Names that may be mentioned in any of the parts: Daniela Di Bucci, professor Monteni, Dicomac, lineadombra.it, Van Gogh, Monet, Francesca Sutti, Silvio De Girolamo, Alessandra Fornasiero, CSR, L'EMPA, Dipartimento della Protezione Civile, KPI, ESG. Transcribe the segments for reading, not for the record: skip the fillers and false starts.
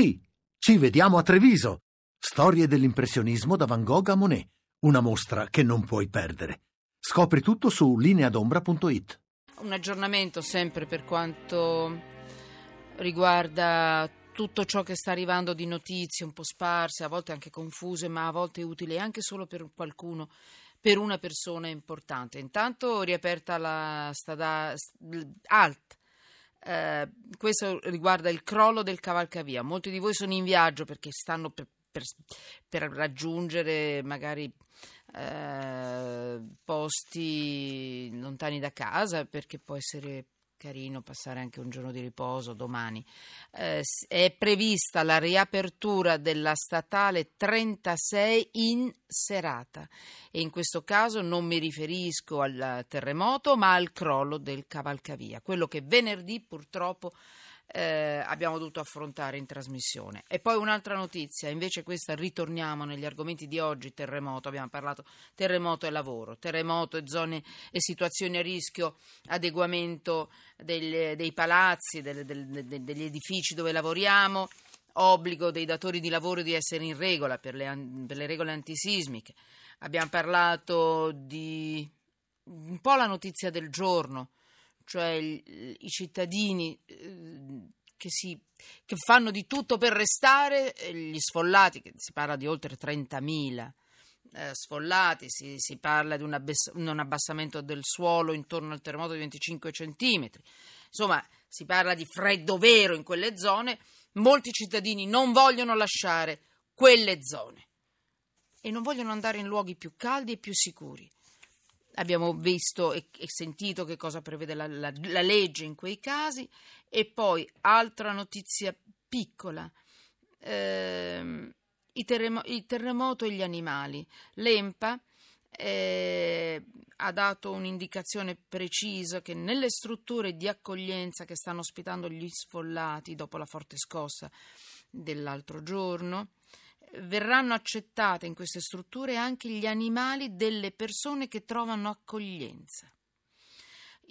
Sì, ci vediamo a Treviso. Storie dell'impressionismo da Van Gogh a Monet. Una mostra che non puoi perdere. Scopri tutto su lineadombra.it. Un aggiornamento sempre per quanto riguarda tutto ciò che sta arrivando di notizie un po' sparse, a volte anche confuse, ma a volte utili anche solo per qualcuno, per una persona importante. Intanto riaperta la strada ALT. Questo riguarda il crollo del cavalcavia. Molti di voi sono in viaggio perché stanno per raggiungere magari posti lontani da casa, perché può essere carino passare anche un giorno di riposo domani. È prevista la riapertura della statale 36 in serata e in questo caso non mi riferisco al terremoto ma al crollo del cavalcavia, quello che venerdì purtroppo abbiamo dovuto affrontare in trasmissione. E poi un'altra notizia, invece questa ritorniamo negli argomenti di oggi, terremoto, abbiamo parlato terremoto e lavoro, terremoto e zone e situazioni a rischio, adeguamento dei palazzi, degli edifici dove lavoriamo, obbligo dei datori di lavoro di essere in regola per le regole antisismiche. Abbiamo parlato di un po' la notizia del giorno, cioè i cittadini che fanno di tutto per restare, gli sfollati, che si parla di oltre 30.000 sfollati, si parla di un abbassamento del suolo intorno al terremoto di 25 centimetri, insomma si parla di freddo vero in quelle zone, molti cittadini non vogliono lasciare quelle zone e non vogliono andare in luoghi più caldi e più sicuri. Abbiamo visto e sentito che cosa prevede la legge in quei casi. E poi, altra notizia piccola, il terremoto e gli animali. L'EMPA ha dato un'indicazione precisa che nelle strutture di accoglienza che stanno ospitando gli sfollati dopo la forte scossa dell'altro giorno, verranno accettate in queste strutture anche gli animali delle persone che trovano accoglienza.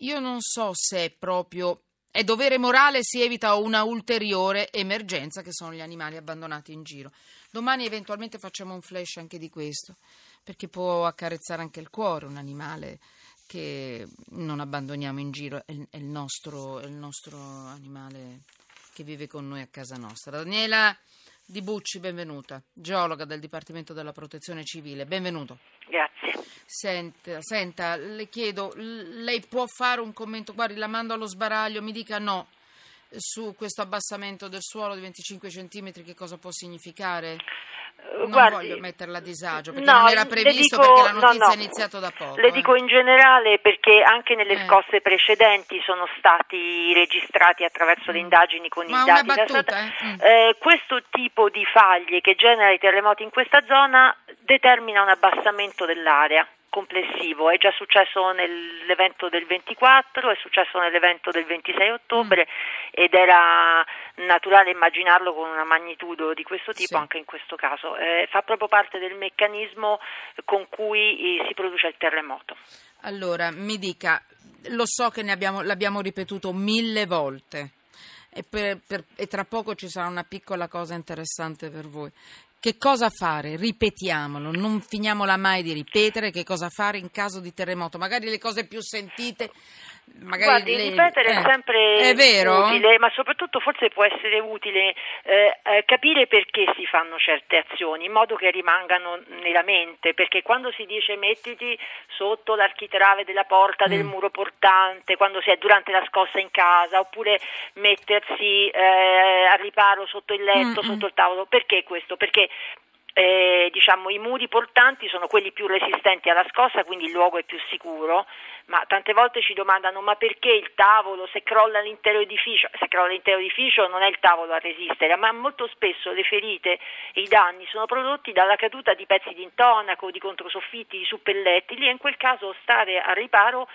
Io non so se è dovere morale, si evita una ulteriore emergenza che sono gli animali abbandonati in giro. Domani eventualmente facciamo un flash anche di questo, perché può accarezzare anche il cuore un animale che non abbandoniamo in giro, è il nostro animale che vive con noi a casa nostra. Daniela Di Bucci, benvenuta, geologa del Dipartimento della Protezione Civile, benvenuto. Grazie. Senta, le chiedo, lei può fare un commento, guardi, la mando allo sbaraglio, mi dica no, su questo abbassamento del suolo di 25 centimetri, che cosa può significare? Voglio metterla a disagio perché non era previsto, perché la notizia è iniziata da poco. Le dico in generale perché anche nelle scosse precedenti sono stati registrati attraverso le indagini con i dati. Questo tipo di faglie che genera i terremoti in questa zona determina un abbassamento dell'area complessivo. È già successo nell'evento del 24, è successo nell'evento del 26 ottobre ed era naturale immaginarlo con una magnitudo di questo tipo anche in questo caso. Fa proprio parte del meccanismo con cui si produce il terremoto. Allora, mi dica, lo so che l'abbiamo ripetuto 1000 volte e tra poco ci sarà una piccola cosa interessante per voi. Che cosa fare? Ripetiamolo, non finiamola mai di ripetere. Che cosa fare in caso di terremoto? Magari le cose più sentite. Guardi, ripetere è sempre utile, ma soprattutto forse può essere utile capire perché si fanno certe azioni, in modo che rimangano nella mente, perché quando si dice mettiti sotto l'architrave della porta del muro portante, quando si è durante la scossa in casa, oppure mettersi al riparo sotto il letto, sotto il tavolo, perché questo? Perché i muri portanti sono quelli più resistenti alla scossa, quindi il luogo è più sicuro, ma tante volte ci domandano ma perché il tavolo, se crolla l'intero edificio non è il tavolo a resistere, ma molto spesso le ferite e i danni sono prodotti dalla caduta di pezzi di intonaco, di controsoffitti, di suppelletti, lì in quel caso stare al riparo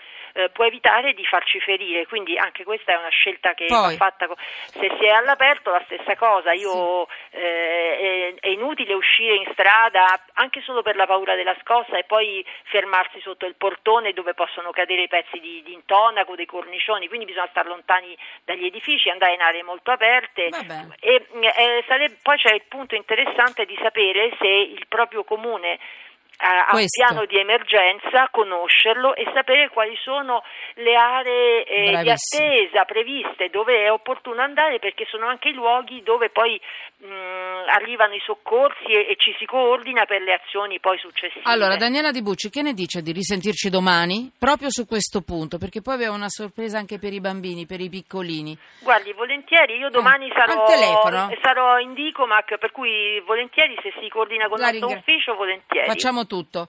può evitare di farci ferire, quindi anche questa è una scelta che va fatta. Se si è all'aperto la stessa cosa, è inutile uscire in strada anche solo per la paura della scossa e poi fermarsi sotto il portone dove possono cadere cadere pezzi di intonaco, dei cornicioni, quindi bisogna stare lontani dagli edifici, andare in aree molto aperte. Poi c'è il punto interessante di sapere se il proprio comune ha un piano di emergenza, conoscerlo e sapere quali sono le aree di attesa previste, dove è opportuno andare, perché sono anche i luoghi dove poi arrivano i soccorsi e ci si coordina per le azioni poi successive. Allora, Daniela Di Bucci, che ne dice di risentirci domani proprio su questo punto, perché poi abbiamo una sorpresa anche per i bambini, per i piccolini? Guardi, volentieri, io domani sarò in Dicomac, per cui volentieri, se si coordina con il nostro ufficio, volentieri. Facciamo tutto.